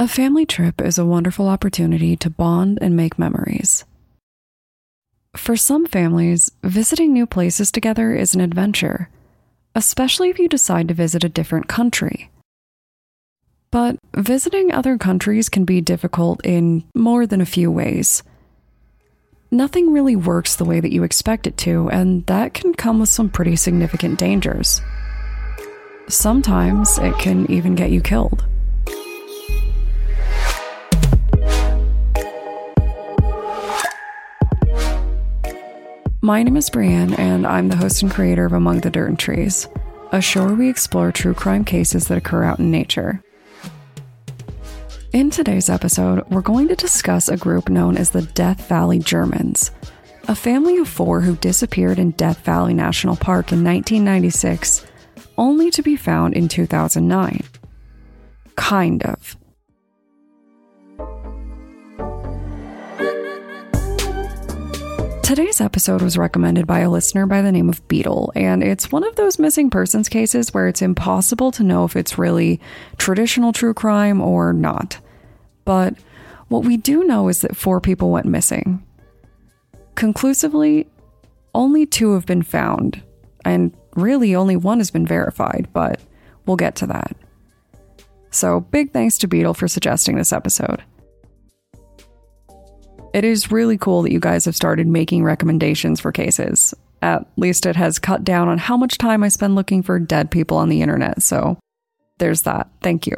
A family trip is a wonderful opportunity to bond and make memories. For some families, visiting new places together is an adventure, especially if you decide to visit a different country. But visiting other countries can be difficult in more than a few ways. Nothing really works the way that you expect it to, and that can come with some pretty significant dangers. Sometimes it can even get you killed. My name is Brienne, and I'm the host and creator of Among the Dirt and Trees, a show where we explore true crime cases that occur out in nature. In today's episode, we're going to discuss a group known as the Death Valley Germans, a family of four who disappeared in Death Valley National Park in 1996, only to be found in 2009. Kind of. Today's episode was recommended by a listener by the name of Beatle, and it's one of those missing persons cases where it's impossible to know if it's really traditional true crime or not. But what we do know is that four people went missing. Conclusively, only two have been found, and really only one has been verified, but we'll get to that. So big thanks to Beatle for suggesting this episode. It is really cool that you guys have started making recommendations for cases. At least it has cut down on how much time I spend looking for dead people on the internet, so there's that. Thank you.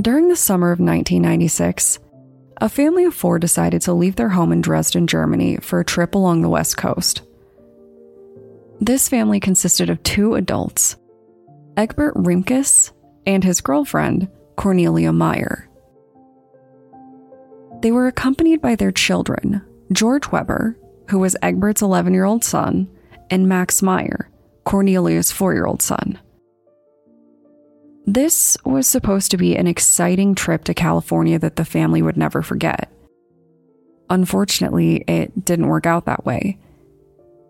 During the summer of 1996, a family of four decided to leave their home in Dresden, Germany, for a trip along the west coast. This family consisted of two adults, Egbert Rimkus and his girlfriend, Cornelia Meyer. They were accompanied by their children, George Weber, who was Egbert's 11-year-old son, and Max Meyer, Cornelia's 4-year-old son. This was supposed to be an exciting trip to California that the family would never forget. Unfortunately, it didn't work out that way.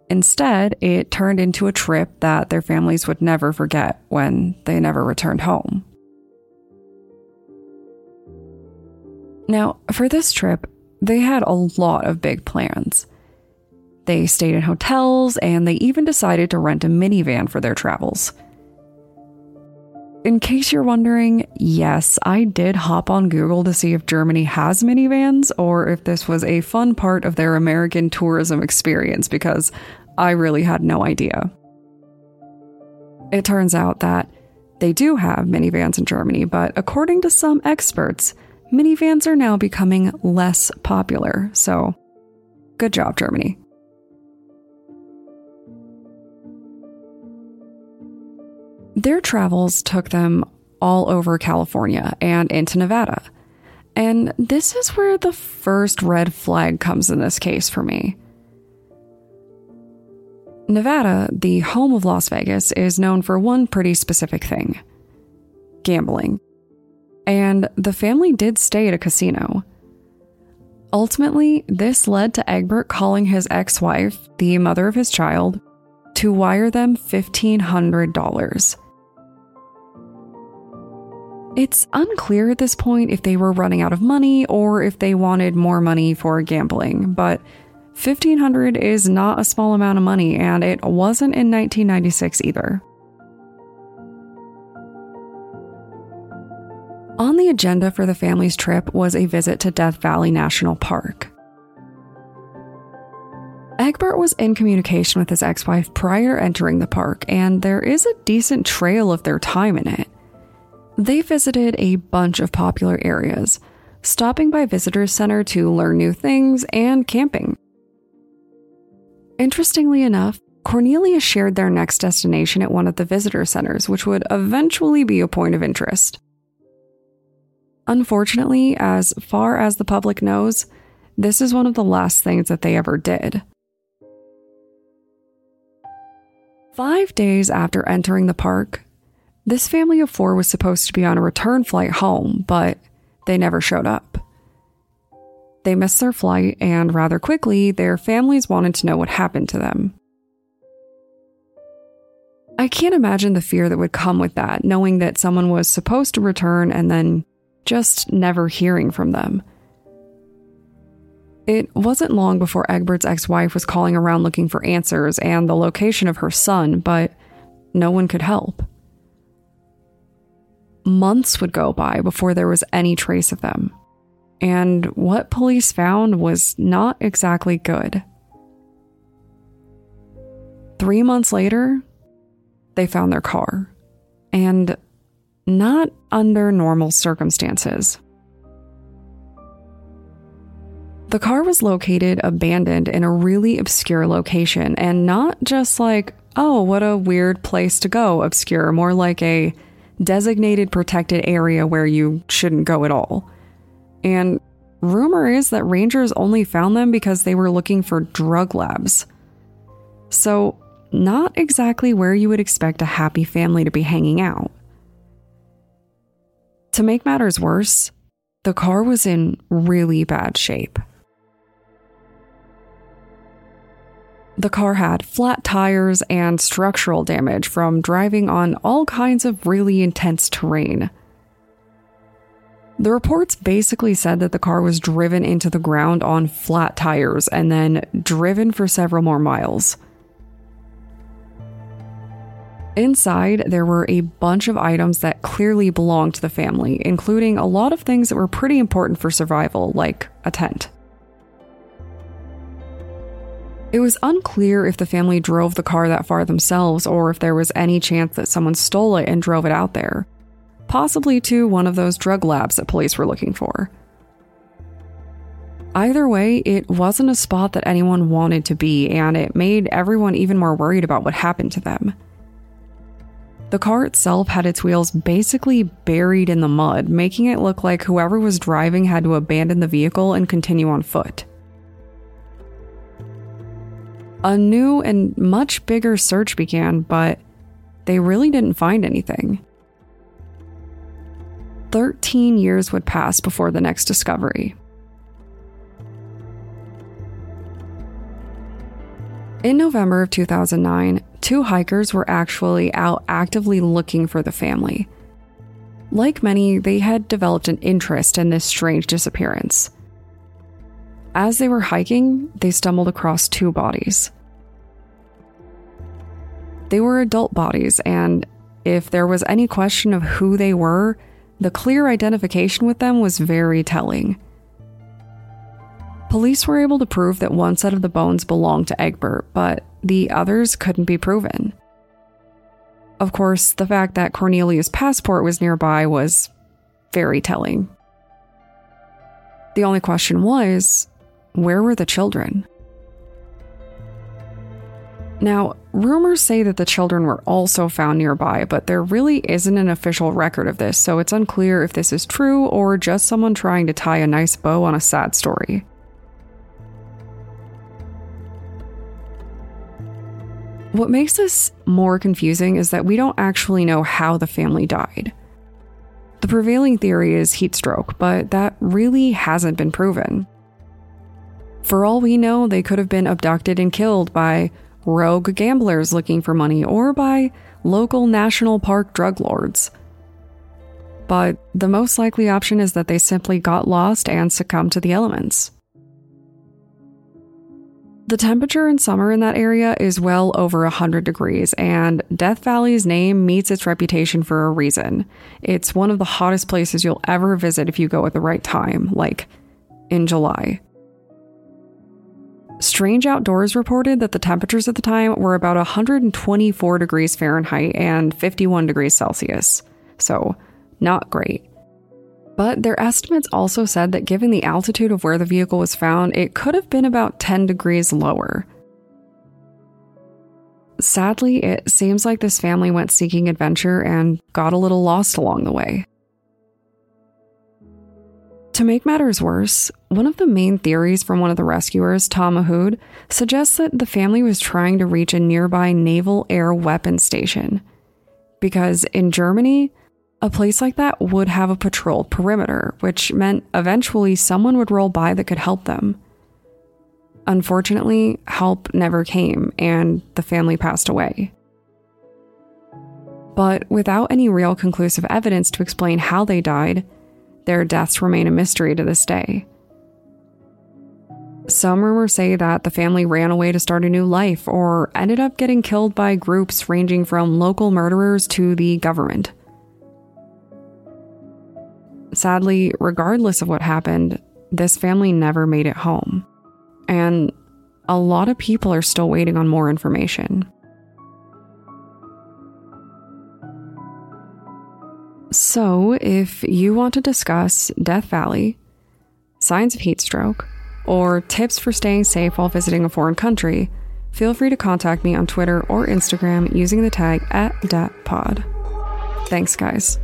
Instead, it turned into a trip that their families would never forget when they never returned home. Now, for this trip, they had a lot of big plans. They stayed in hotels, and they even decided to rent a minivan for their travels. In case you're wondering, yes, I did hop on Google to see if Germany has minivans or if this was a fun part of their American tourism experience, because I really had no idea. It turns out that they do have minivans in Germany, but according to some experts, minivans are now becoming less popular, so good job, Germany. Their travels took them all over California and into Nevada, and this is where the first red flag comes in this case for me. Nevada, the home of Las Vegas, is known for one pretty specific thing: gambling. And the family did stay at a casino. Ultimately, this led to Egbert calling his ex-wife, the mother of his child, to wire them $1,500. It's unclear at this point if they were running out of money or if they wanted more money for gambling, but $1,500 is not a small amount of money, and it wasn't in 1996 either. On the agenda for the family's trip was a visit to Death Valley National Park. Egbert was in communication with his ex-wife prior to entering the park, and there is a decent trail of their time in it. They visited a bunch of popular areas, stopping by visitor center to learn new things and camping. Interestingly enough, Cornelia shared their next destination at one of the visitor centers, which would eventually be a point of interest. Unfortunately, as far as the public knows, this is one of the last things that they ever did. 5 days after entering the park, this family of four was supposed to be on a return flight home, but they never showed up. They missed their flight, and rather quickly, their families wanted to know what happened to them. I can't imagine the fear that would come with that, knowing that someone was supposed to return and then just never hearing from them. It wasn't long before Egbert's ex-wife was calling around looking for answers and the location of her son, but no one could help. Months would go by before there was any trace of them, and what police found was not exactly good. 3 months later, they found their car, and not under normal circumstances. The car was located abandoned in a really obscure location, and not just like, oh, what a weird place to go, obscure, more like a designated protected area where you shouldn't go at all. And rumor is that rangers only found them because they were looking for drug labs. So, not exactly where you would expect a happy family to be hanging out. To make matters worse, the car was in really bad shape. The car had flat tires and structural damage from driving on all kinds of really intense terrain. The reports basically said that the car was driven into the ground on flat tires and then driven for several more miles. Inside, there were a bunch of items that clearly belonged to the family, including a lot of things that were pretty important for survival, like a tent. It was unclear if the family drove the car that far themselves or if there was any chance that someone stole it and drove it out there, possibly to one of those drug labs that police were looking for. Either way, it wasn't a spot that anyone wanted to be, and it made everyone even more worried about what happened to them. The car itself had its wheels basically buried in the mud, making it look like whoever was driving had to abandon the vehicle and continue on foot. A new and much bigger search began, but they really didn't find anything. 13 years would pass before the next discovery. In November of 2009, 2 hikers were actually out actively looking for the family. Like many, they had developed an interest in this strange disappearance. As they were hiking, they stumbled across 2 bodies. They were adult bodies, and if there was any question of who they were, the clear identification with them was very telling. Police were able to prove that one set of the bones belonged to Egbert, but the others couldn't be proven. Of course, the fact that Cornelia's passport was nearby was very telling. The only question was, where were the children? Now, rumors say that the children were also found nearby, but there really isn't an official record of this, so it's unclear if this is true or just someone trying to tie a nice bow on a sad story. What makes this more confusing is that we don't actually know how the family died. The prevailing theory is heat stroke, but that really hasn't been proven. For all we know, they could have been abducted and killed by rogue gamblers looking for money or by local national park drug lords. But the most likely option is that they simply got lost and succumbed to the elements. The temperature in summer in that area is well over 100 degrees, and Death Valley's name meets its reputation for a reason. It's one of the hottest places you'll ever visit if you go at the right time, like in July. Strange Outdoors reported that the temperatures at the time were about 124 degrees Fahrenheit and 51 degrees Celsius, so not great. But their estimates also said that given the altitude of where the vehicle was found, it could have been about 10 degrees lower. Sadly, it seems like this family went seeking adventure and got a little lost along the way. To make matters worse, one of the main theories from one of the rescuers, Tom Mahood, suggests that the family was trying to reach a nearby Naval Air Weapons Station. Because in Germany, a place like that would have a patrol perimeter, which meant eventually someone would roll by that could help them. Unfortunately, help never came, and the family passed away. But without any real conclusive evidence to explain how they died, their deaths remain a mystery to this day. Some rumors say that the family ran away to start a new life or ended up getting killed by groups ranging from local murderers to the government. Sadly, regardless of what happened, this family never made it home, and a lot of people are still waiting on more information. So, if you want to discuss Death Valley, signs of heat stroke, or tips for staying safe while visiting a foreign country, feel free to contact me on Twitter or Instagram using the tag @DatPod. Thanks, guys.